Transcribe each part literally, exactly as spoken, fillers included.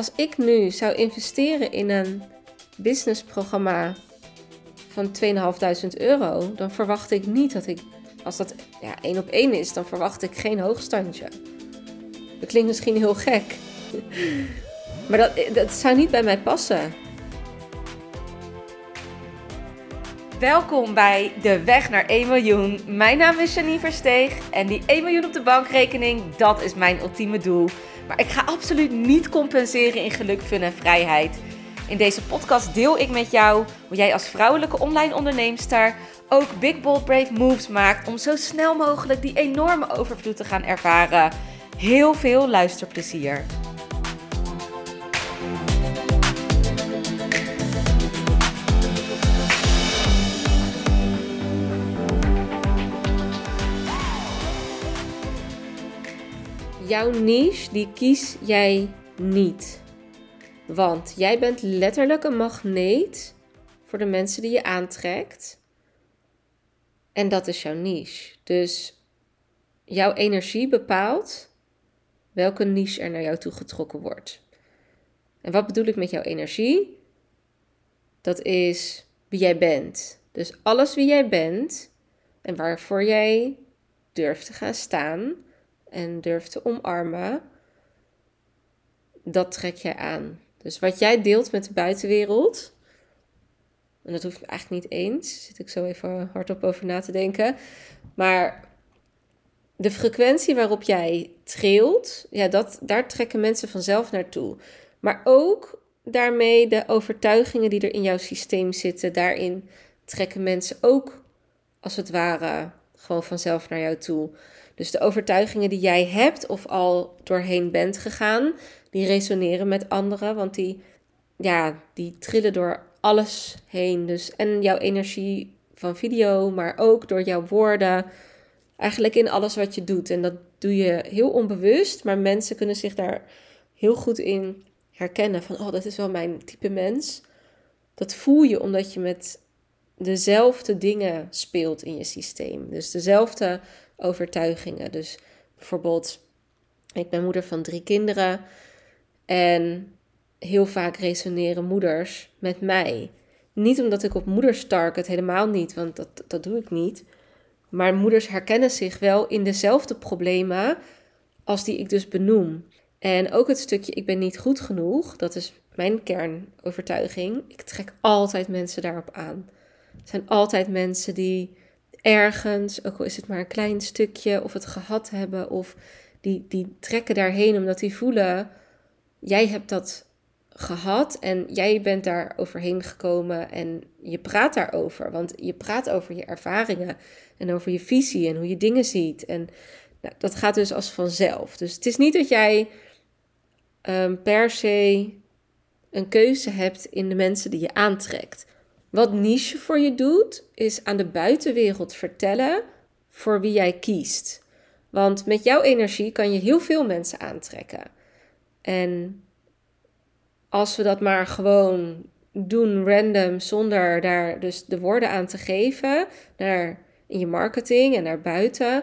Als ik nu zou investeren in een businessprogramma van tweeduizend vijfhonderd euro, dan verwacht ik niet dat ik, als dat ja, één op één is, dan verwacht ik geen hoogstandje. Dat klinkt misschien heel gek, maar dat, dat zou niet bij mij passen. Welkom bij De Weg naar één miljoen. Mijn naam is Janine Versteeg en die één miljoen op de bankrekening, dat is mijn ultieme doel. Maar ik ga absoluut niet compenseren in geluk, fun en vrijheid. In deze podcast deel ik met jou hoe jij als vrouwelijke online onderneemster ook big bold brave moves maakt om zo snel mogelijk die enorme overvloed te gaan ervaren. Heel veel luisterplezier. Jouw niche, die kies jij niet. Want jij bent letterlijk een magneet voor de mensen die je aantrekt. En dat is jouw niche. Dus jouw energie bepaalt welke niche er naar jou toe getrokken wordt. En wat bedoel ik met jouw energie? Dat is wie jij bent. Dus alles wie jij bent en waarvoor jij durft te gaan staan en durf te omarmen, dat trek jij aan. Dus wat jij deelt met de buitenwereld, en dat hoeft eigenlijk niet eens, zit ik zo even hardop over na te denken, maar de frequentie waarop jij trilt, ja, dat, daar trekken mensen vanzelf naartoe. Maar ook daarmee de overtuigingen die er in jouw systeem zitten, daarin trekken mensen ook, als het ware, gewoon vanzelf naar jou toe. Dus de overtuigingen die jij hebt of al doorheen bent gegaan, die resoneren met anderen, want die, ja, die trillen door alles heen. Dus en jouw energie van video, maar ook door jouw woorden, eigenlijk in alles wat je doet. En dat doe je heel onbewust, maar mensen kunnen zich daar heel goed in herkennen. Van, oh, dat is wel mijn type mens. Dat voel je omdat je met dezelfde dingen speelt in je systeem. Dus dezelfde overtuigingen. Dus bijvoorbeeld, ik ben moeder van drie kinderen en heel vaak resoneren moeders met mij. Niet omdat ik op moeders target, helemaal niet, want dat, dat doe ik niet. Maar moeders herkennen zich wel in dezelfde problemen als die ik dus benoem. En ook het stukje, ik ben niet goed genoeg, dat is mijn kernovertuiging. Ik trek altijd mensen daarop aan. Er zijn altijd mensen die ergens, ook al is het maar een klein stukje, of het gehad hebben, of die, die trekken daarheen omdat die voelen, jij hebt dat gehad en jij bent daar overheen gekomen en je praat daarover. Want je praat over je ervaringen en over je visie en hoe je dingen ziet. En nou, dat gaat dus als vanzelf. Dus het is niet dat jij um, per se een keuze hebt in de mensen die je aantrekt. Wat niche voor je doet, is aan de buitenwereld vertellen voor wie jij kiest. Want met jouw energie kan je heel veel mensen aantrekken. En als we dat maar gewoon doen random, zonder daar dus de woorden aan te geven, naar in je marketing en naar buiten,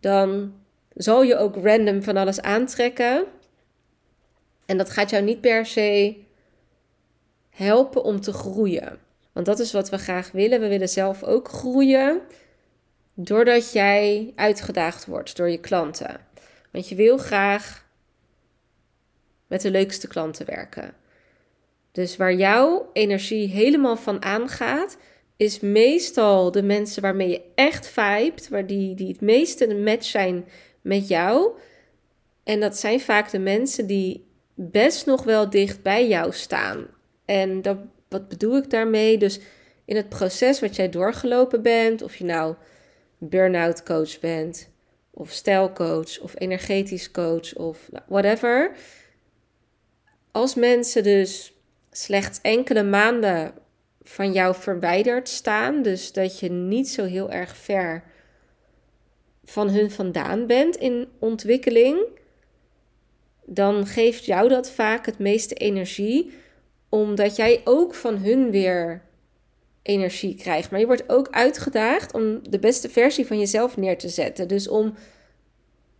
dan zal je ook random van alles aantrekken. En dat gaat jou niet per se helpen om te groeien. Want dat is wat we graag willen. We willen zelf ook groeien doordat jij uitgedaagd wordt door je klanten. Want je wil graag met de leukste klanten werken. Dus waar jouw energie helemaal van aangaat, is meestal de mensen waarmee je echt vibet, waar die, die het meeste een match zijn met jou. En dat zijn vaak de mensen die best nog wel dicht bij jou staan. En dat Wat bedoel ik daarmee? Dus in het proces wat jij doorgelopen bent, of je nou burn-out coach bent, of stijlcoach, of energetisch coach, of whatever. Als mensen dus slechts enkele maanden van jou verwijderd staan, dus dat je niet zo heel erg ver van hun vandaan bent in ontwikkeling, dan geeft jou dat vaak het meeste energie, omdat jij ook van hun weer energie krijgt. Maar je wordt ook uitgedaagd om de beste versie van jezelf neer te zetten. Dus om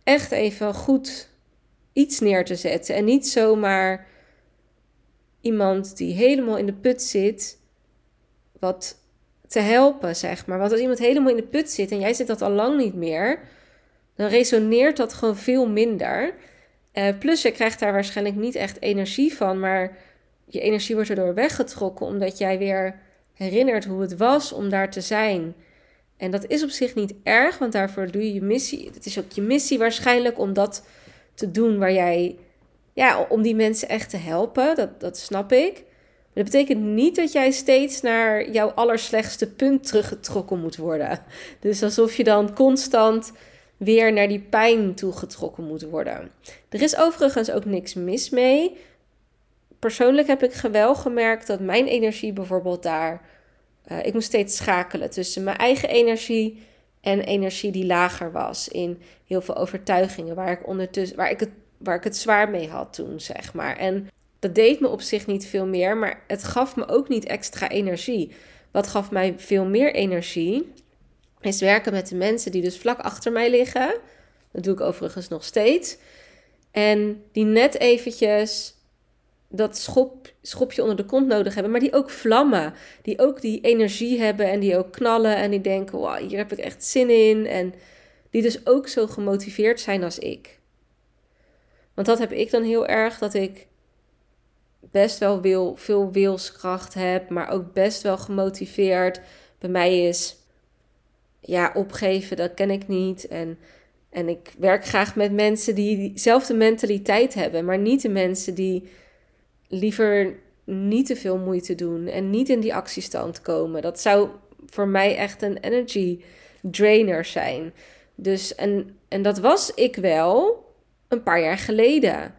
echt even goed iets neer te zetten. En niet zomaar iemand die helemaal in de put zit wat te helpen, zeg maar. Want als iemand helemaal in de put zit en jij zit dat al lang niet meer, dan resoneert dat gewoon veel minder. Uh, plus je krijgt daar waarschijnlijk niet echt energie van, maar je energie wordt erdoor weggetrokken omdat jij weer herinnert hoe het was om daar te zijn. En dat is op zich niet erg, want daarvoor doe je je missie. Het is ook je missie waarschijnlijk om dat te doen waar jij... Ja, om die mensen echt te helpen, dat, dat snap ik. Maar dat betekent niet dat jij steeds naar jouw allerslechtste punt teruggetrokken moet worden. Dus alsof je dan constant weer naar die pijn toegetrokken moet worden. Er is overigens ook niks mis mee. Persoonlijk heb ik wel gemerkt dat mijn energie bijvoorbeeld daar... Uh, ik moest steeds schakelen tussen mijn eigen energie en energie die lager was. In heel veel overtuigingen waar ik ondertussen, waar ik het, waar ik het zwaar mee had toen, zeg maar. En dat deed me op zich niet veel meer, maar het gaf me ook niet extra energie. Wat gaf mij veel meer energie is werken met de mensen die dus vlak achter mij liggen. Dat doe ik overigens nog steeds. En die net eventjes... dat schop, schopje onder de kont nodig hebben, maar die ook vlammen, die ook die energie hebben en die ook knallen en die denken, wow, hier heb ik echt zin in, en die dus ook zo gemotiveerd zijn als ik. Want dat heb ik dan heel erg, dat ik best wel wil, veel wilskracht heb, maar ook best wel gemotiveerd. Bij mij is, ja, opgeven, dat ken ik niet, en... en ik werk graag met mensen die diezelfde mentaliteit hebben, maar niet de mensen die liever niet te veel moeite doen en niet in die actiestand komen. Dat zou voor mij echt een energy drainer zijn. Dus, en, en dat was ik wel een paar jaar geleden.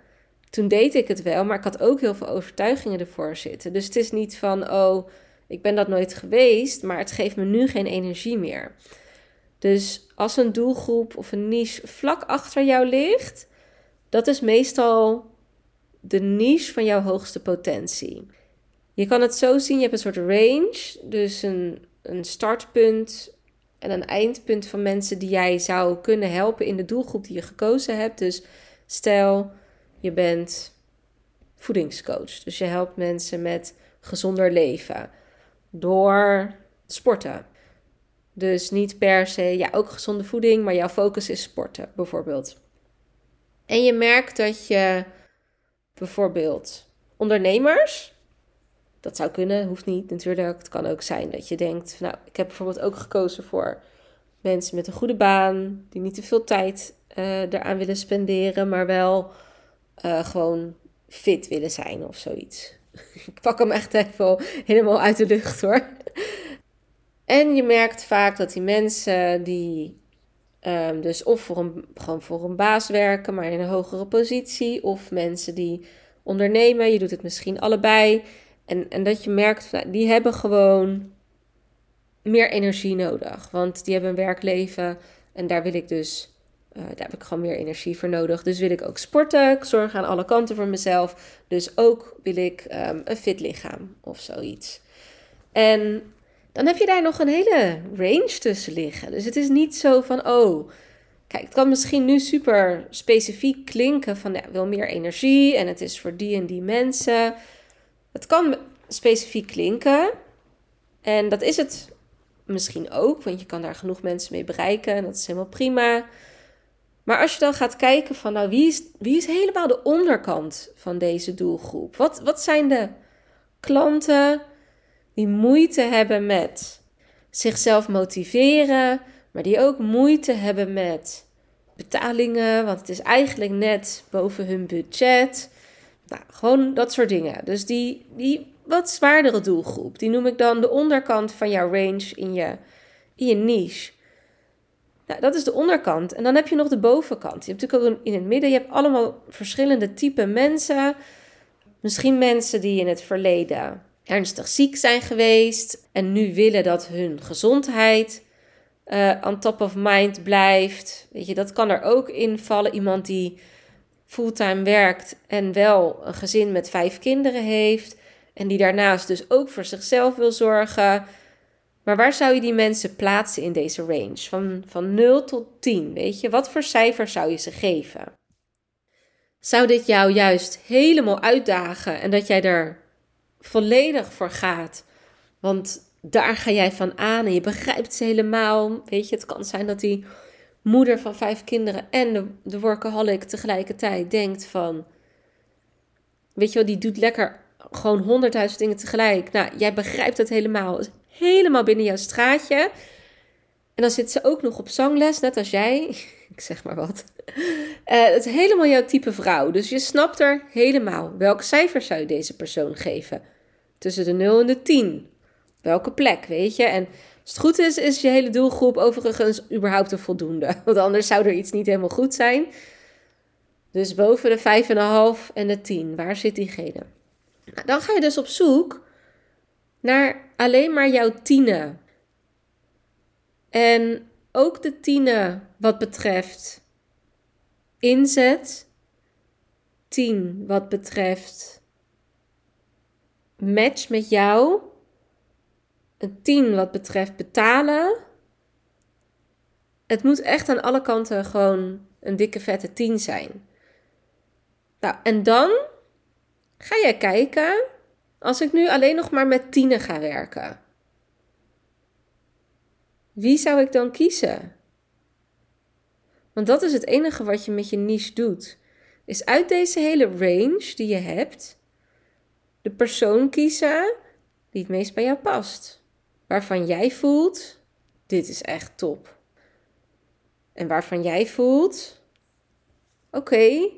Toen deed ik het wel, maar ik had ook heel veel overtuigingen ervoor zitten. Dus het is niet van, oh, ik ben dat nooit geweest, maar het geeft me nu geen energie meer. Dus als een doelgroep of een niche vlak achter jou ligt, dat is meestal... de niche van jouw hoogste potentie. Je kan het zo zien, je hebt een soort range. Dus een, een startpunt en een eindpunt van mensen die jij zou kunnen helpen in de doelgroep die je gekozen hebt. Dus stel, je bent voedingscoach. Dus je helpt mensen met gezonder leven door sporten. Dus niet per se, ja, ook gezonde voeding, maar jouw focus is sporten bijvoorbeeld. En je merkt dat je... bijvoorbeeld ondernemers, dat zou kunnen, hoeft niet natuurlijk. Het kan ook zijn dat je denkt, nou, ik heb bijvoorbeeld ook gekozen voor mensen met een goede baan, die niet te veel tijd uh, eraan willen spenderen, maar wel uh, gewoon fit willen zijn of zoiets. Ik pak hem echt even helemaal uit de lucht hoor. En je merkt vaak dat die mensen die Um, dus of voor een, gewoon voor een baas werken, maar in een hogere positie. Of mensen die ondernemen. Je doet het misschien allebei. En, en dat je merkt, nou, die hebben gewoon meer energie nodig. Want die hebben een werkleven. En daar wil ik dus, uh, daar heb ik gewoon meer energie voor nodig. Dus wil ik ook sporten. Ik zorg aan alle kanten voor mezelf. Dus ook wil ik um, een fit lichaam of zoiets. En... dan heb je daar nog een hele range tussen liggen. Dus het is niet zo van, oh, kijk, het kan misschien nu super specifiek klinken van, ja, wil meer energie en het is voor die en die mensen. Het kan specifiek klinken en dat is het misschien ook, want je kan daar genoeg mensen mee bereiken en dat is helemaal prima. Maar als je dan gaat kijken van, nou, wie is, wie is helemaal de onderkant van deze doelgroep? Wat, wat zijn de klanten die moeite hebben met zichzelf motiveren, maar die ook moeite hebben met betalingen, want het is eigenlijk net boven hun budget. Nou, gewoon dat soort dingen. Dus die, die wat zwaardere doelgroep, die noem ik dan de onderkant van jouw range in je, in je niche. Nou, dat is de onderkant. En dan heb je nog de bovenkant. Je hebt natuurlijk ook in het midden, je hebt allemaal verschillende type mensen. Misschien mensen die in het verleden ernstig ziek zijn geweest en nu willen dat hun gezondheid uh, on top of mind blijft. Weet je, dat kan er ook in vallen. Iemand die fulltime werkt en wel een gezin met vijf kinderen heeft en die daarnaast dus ook voor zichzelf wil zorgen. Maar waar zou je die mensen plaatsen in deze range? Van, van nul tot tien, weet je? Wat voor cijfer zou je ze geven? Zou dit jou juist helemaal uitdagen en dat jij er volledig voor gaat. Want daar ga jij van aan en je begrijpt ze helemaal. Weet je, het kan zijn dat die moeder van vijf kinderen en de, de workaholic tegelijkertijd denkt van... Weet je wel, die doet lekker gewoon honderdduizend dingen tegelijk. Nou, jij begrijpt dat helemaal. Helemaal binnen jouw straatje. En dan zit ze ook nog op zangles, net als jij. Ik zeg maar wat. Uh, het is helemaal jouw type vrouw. Dus je snapt er helemaal. Welk cijfer zou je deze persoon geven? Tussen de nul en de tien. Welke plek, weet je? En als het goed is, is je hele doelgroep overigens überhaupt een voldoende. Want anders zou er iets niet helemaal goed zijn. Dus boven de vijf en een half en de tien. Waar zit diegene? Nou, dan ga je dus op zoek naar alleen maar jouw tienen. En ook de tienen wat betreft inzet. Tien wat betreft match met jou. Een tien wat betreft betalen. Het moet echt aan alle kanten gewoon een dikke vette tien zijn. Nou, en dan ga jij kijken, als ik nu alleen nog maar met tienen ga werken. Wie zou ik dan kiezen? Want dat is het enige wat je met je niche doet. Is uit deze hele range die je hebt, de persoon kiezen die het meest bij jou past. Waarvan jij voelt, dit is echt top. En waarvan jij voelt, oké, okay,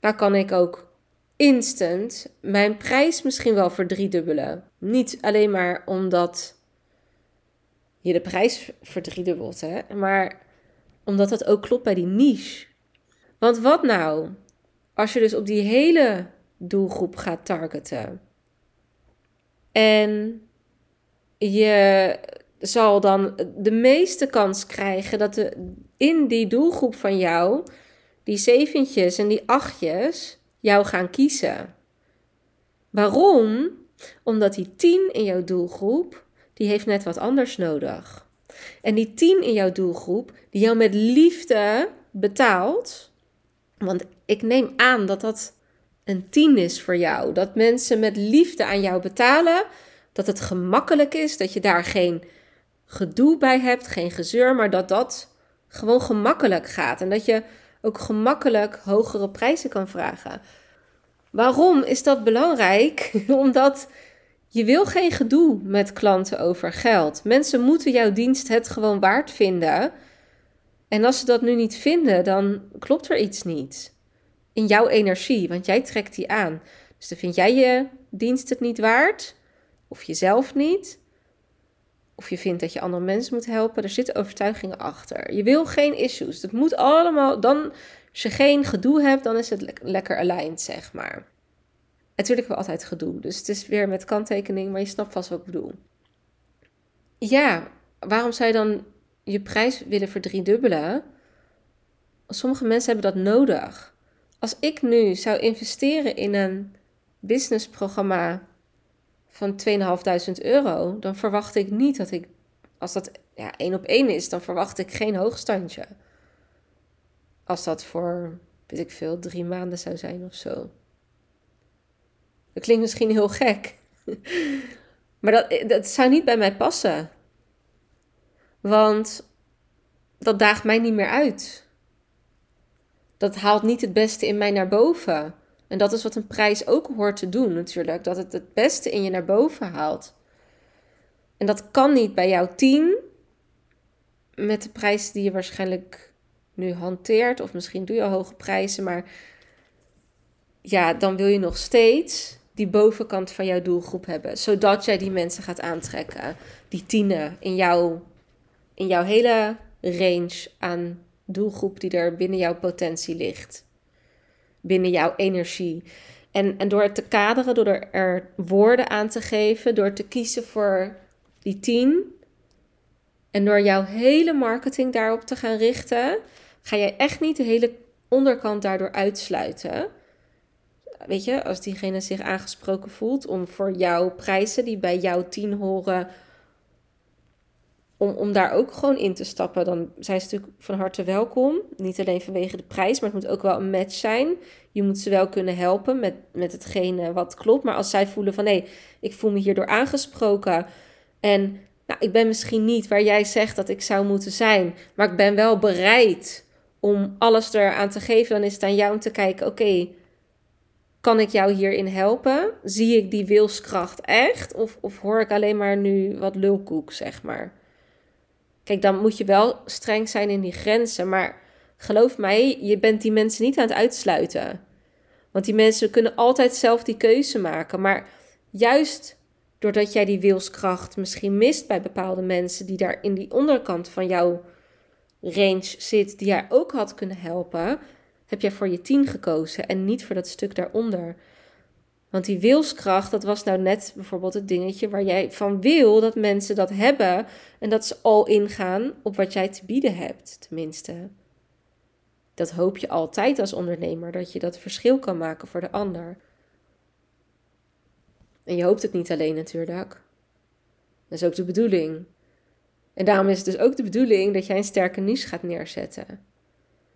daar kan ik ook instant mijn prijs misschien wel verdriedubbelen. Niet alleen maar omdat je de prijs verdriedubbelt, hè? Maar omdat dat ook klopt bij die niche. Want wat nou als je dus op die hele doelgroep gaat targeten? En je zal dan de meeste kans krijgen dat de, in die doelgroep van jou die zeventjes en die achtjes jou gaan kiezen. Waarom? Omdat die tien in jouw doelgroep, die heeft net wat anders nodig. En die tien in jouw doelgroep, die jou met liefde betaalt. Want ik neem aan dat dat een tien is voor jou. Dat mensen met liefde aan jou betalen. Dat het gemakkelijk is. Dat je daar geen gedoe bij hebt. Geen gezeur. Maar dat dat gewoon gemakkelijk gaat. En dat je ook gemakkelijk hogere prijzen kan vragen. Waarom is dat belangrijk? Omdat... je wil geen gedoe met klanten over geld. Mensen moeten jouw dienst het gewoon waard vinden. En als ze dat nu niet vinden, dan klopt er iets niet. In jouw energie, want jij trekt die aan. Dus dan vind jij je dienst het niet waard. Of jezelf niet. Of je vindt dat je andere mensen moet helpen. Er zitten overtuigingen achter. Je wil geen issues. Dat moet allemaal... Dan, als je geen gedoe hebt, dan is het le- lekker aligned, zeg maar. Natuurlijk hebben we altijd gedoe, dus het is weer met kanttekening, maar je snapt vast wat ik bedoel. Ja, waarom zou je dan je prijs willen verdriedubbelen? Sommige mensen hebben dat nodig. Als ik nu zou investeren in een businessprogramma van tweeduizend vijfhonderd euro, dan verwacht ik niet dat ik, als dat ja, één op één is, dan verwacht ik geen hoogstandje. Als dat voor, weet ik veel, drie maanden zou zijn of zo. Dat klinkt misschien heel gek. Maar dat, dat zou niet bij mij passen. Want dat daagt mij niet meer uit. Dat haalt niet het beste in mij naar boven. En dat is wat een prijs ook hoort te doen natuurlijk. Dat het het beste in je naar boven haalt. En dat kan niet bij jouw tien. Met de prijs die je waarschijnlijk nu hanteert. Of misschien doe je al hoge prijzen, maar... ja, dan wil je nog steeds die bovenkant van jouw doelgroep hebben. Zodat jij die mensen gaat aantrekken. Die tienen in jouw, in jouw hele range aan doelgroep die er binnen jouw potentie ligt. Binnen jouw energie. En, en door het te kaderen, door er, er woorden aan te geven, door te kiezen voor die tien. En door jouw hele marketing daarop te gaan richten, ga jij echt niet de hele onderkant daardoor uitsluiten. Weet je, als diegene zich aangesproken voelt om voor jouw prijzen die bij jouw tien horen om, om daar ook gewoon in te stappen, dan zijn ze natuurlijk van harte welkom. Niet alleen vanwege de prijs, maar het moet ook wel een match zijn. Je moet ze wel kunnen helpen met, met hetgene wat klopt. Maar als zij voelen van, hé, hey, ik voel me hierdoor aangesproken en nou, ik ben misschien niet waar jij zegt dat ik zou moeten zijn, maar ik ben wel bereid om alles eraan te geven, dan is het aan jou om te kijken, oké, okay, kan ik jou hierin helpen? Zie ik die wilskracht echt? Of, of hoor ik alleen maar nu wat lulkoek, zeg maar? Kijk, dan moet je wel streng zijn in die grenzen. Maar geloof mij, je bent die mensen niet aan het uitsluiten. Want die mensen kunnen altijd zelf die keuze maken. Maar juist doordat jij die wilskracht misschien mist bij bepaalde mensen die daar in die onderkant van jouw range zit, die jij ook had kunnen helpen, heb jij voor je tien gekozen en niet voor dat stuk daaronder. Want die wilskracht, dat was nou net bijvoorbeeld het dingetje waar jij van wil dat mensen dat hebben en dat ze al ingaan op wat jij te bieden hebt, tenminste. Dat hoop je altijd als ondernemer, dat je dat verschil kan maken voor de ander. En je hoopt het niet alleen natuurlijk. Dat is ook de bedoeling. En daarom is het dus ook de bedoeling dat jij een sterke niche gaat neerzetten.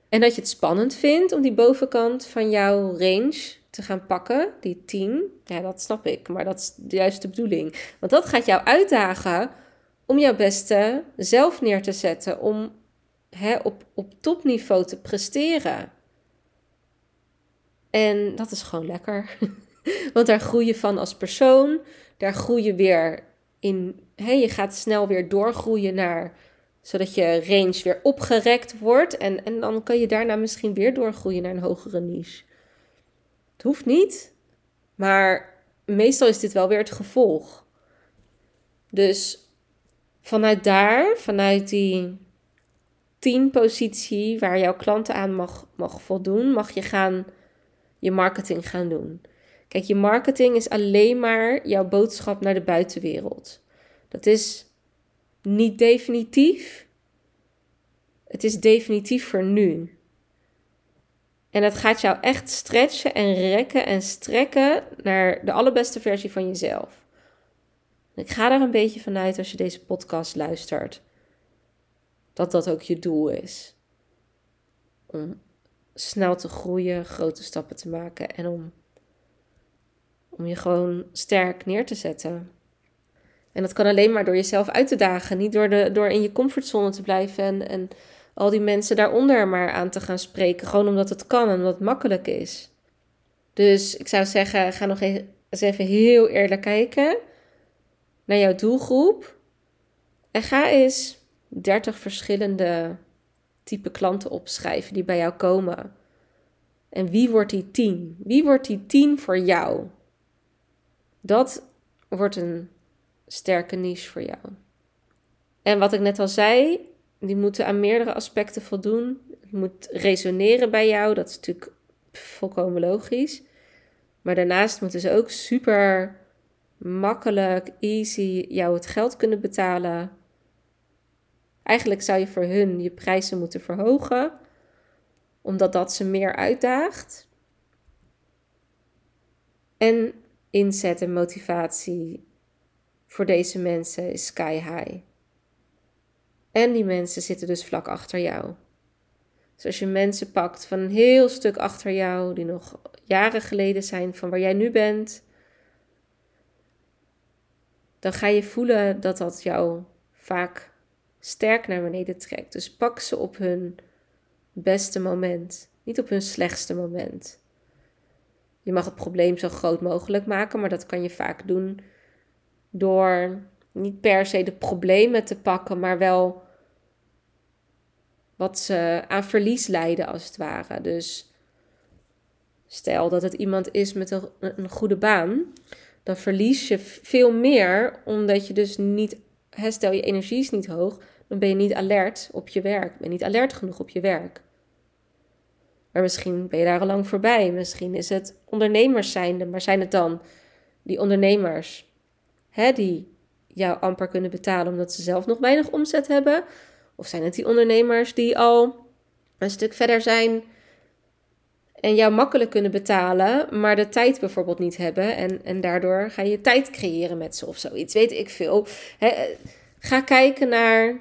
En dat je het spannend vindt om die bovenkant van jouw range te gaan pakken, die tien. Ja, dat snap ik, maar dat is juist de bedoeling. Want dat gaat jou uitdagen om jouw beste zelf neer te zetten, om hè, op, op topniveau te presteren. En dat is gewoon lekker. Want daar groei je van als persoon, daar groei je weer in, hè, je gaat snel weer doorgroeien naar, zodat je range weer opgerekt wordt. En, en dan kan je daarna misschien weer doorgroeien naar een hogere niche. Het hoeft niet, maar meestal is dit wel weer het gevolg. Dus vanuit daar, vanuit die tien positie waar jouw klanten aan mag, mag voldoen, mag je gaan je marketing gaan doen. Kijk, je marketing is alleen maar jouw boodschap naar de buitenwereld. Dat is niet definitief. Het is definitief voor nu. En dat gaat jou echt stretchen en rekken en strekken naar de allerbeste versie van jezelf. Ik ga er een beetje vanuit als je deze podcast luistert, dat dat ook je doel is. Om snel te groeien, grote stappen te maken en om, om je gewoon sterk neer te zetten. En dat kan alleen maar door jezelf uit te dagen. Niet door, de, door in je comfortzone te blijven en, en al die mensen daaronder maar aan te gaan spreken. Gewoon omdat het kan en omdat het makkelijk is. Dus ik zou zeggen, ga nog eens even heel eerlijk kijken naar jouw doelgroep. En ga eens dertig verschillende type klanten opschrijven die bij jou komen. En wie wordt die tien? Wie wordt die tien voor jou? Dat wordt een sterke niche voor jou. En wat ik net al zei, die moeten aan meerdere aspecten voldoen. Het moet resoneren bij jou, dat is natuurlijk volkomen logisch. Maar daarnaast moeten ze ook super makkelijk, easy jou het geld kunnen betalen. Eigenlijk zou je voor hun je prijzen moeten verhogen, omdat dat ze meer uitdaagt. En inzet en motivatie voor deze mensen is sky high. En die mensen zitten dus vlak achter jou. Dus als je mensen pakt van een heel stuk achter jou, die nog jaren geleden zijn van waar jij nu bent, dan ga je voelen dat dat jou vaak sterk naar beneden trekt. Dus pak ze op hun beste moment, niet op hun slechtste moment. Je mag het probleem zo groot mogelijk maken, maar dat kan je vaak doen door niet per se de problemen te pakken, maar wel wat ze aan verlies lijden als het ware. Dus stel dat het iemand is met een, een goede baan, dan verlies je veel meer omdat je dus niet, stel je energie is niet hoog, dan ben je niet alert op je werk, ben je niet alert genoeg op je werk. Maar misschien ben je daar al lang voorbij, misschien is het ondernemers zijnde, maar zijn het dan die ondernemers, hè, die jou amper kunnen betalen omdat ze zelf nog weinig omzet hebben? Of zijn het die ondernemers die al een stuk verder zijn en jou makkelijk kunnen betalen, maar de tijd bijvoorbeeld niet hebben en, en daardoor ga je tijd creëren met ze of zoiets, weet ik veel. Hè, Ga kijken naar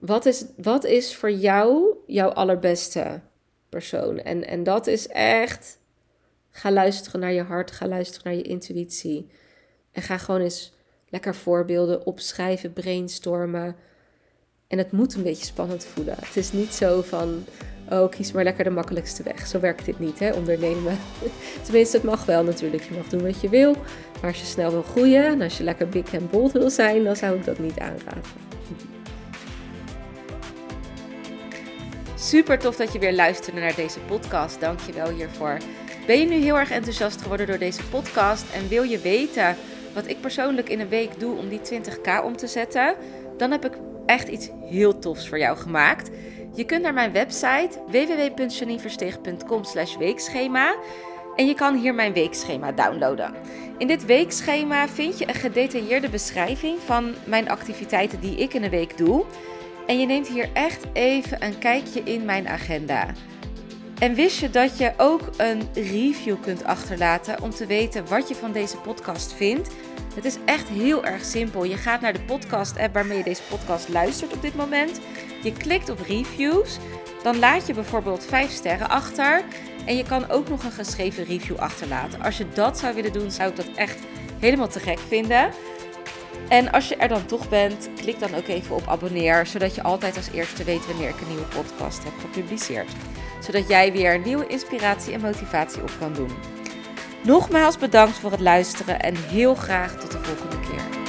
wat is, wat is voor jou jouw allerbeste persoon. En, en dat is echt, ga luisteren naar je hart, ga luisteren naar je intuïtie. En ga gewoon eens lekker voorbeelden opschrijven, brainstormen. En het moet een beetje spannend voelen. Het is niet zo van, oh, kies maar lekker de makkelijkste weg. Zo werkt dit niet, hè, ondernemen. Tenminste, het mag wel natuurlijk. Je mag doen wat je wil. Maar als je snel wil groeien en als je lekker big en bold wil zijn, dan zou ik dat niet aanraden. Super tof dat je weer luisterde naar deze podcast. Dank je wel hiervoor. Ben je nu heel erg enthousiast geworden door deze podcast en wil je weten wat ik persoonlijk in een week doe om die twintig k om te zetten? Dan heb ik echt iets heel tofs voor jou gemaakt. Je kunt naar mijn website w w w punt janine versteeg punt com slash weekschema en je kan hier mijn weekschema downloaden. In dit weekschema vind je een gedetailleerde beschrijving van mijn activiteiten die ik in een week doe. En je neemt hier echt even een kijkje in mijn agenda. En wist je dat je ook een review kunt achterlaten om te weten wat je van deze podcast vindt? Het is echt heel erg simpel. Je gaat naar de podcast-app waarmee je deze podcast luistert op dit moment. Je klikt op reviews. Dan laat je bijvoorbeeld vijf sterren achter. En je kan ook nog een geschreven review achterlaten. Als je dat zou willen doen, zou ik dat echt helemaal te gek vinden. En als je er dan toch bent, klik dan ook even op abonneer. Zodat je altijd als eerste weet wanneer ik een nieuwe podcast heb gepubliceerd. Zodat jij weer nieuwe inspiratie en motivatie op kan doen. Nogmaals bedankt voor het luisteren en heel graag tot de volgende keer.